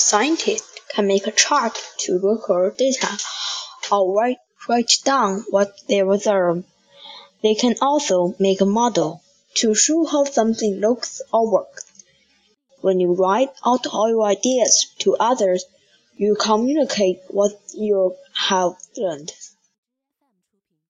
scientist can make a chart to record data or write down what they observe. They can also make a model to show how something looks or works. When you write out all your ideas to others, you communicate what you have learned.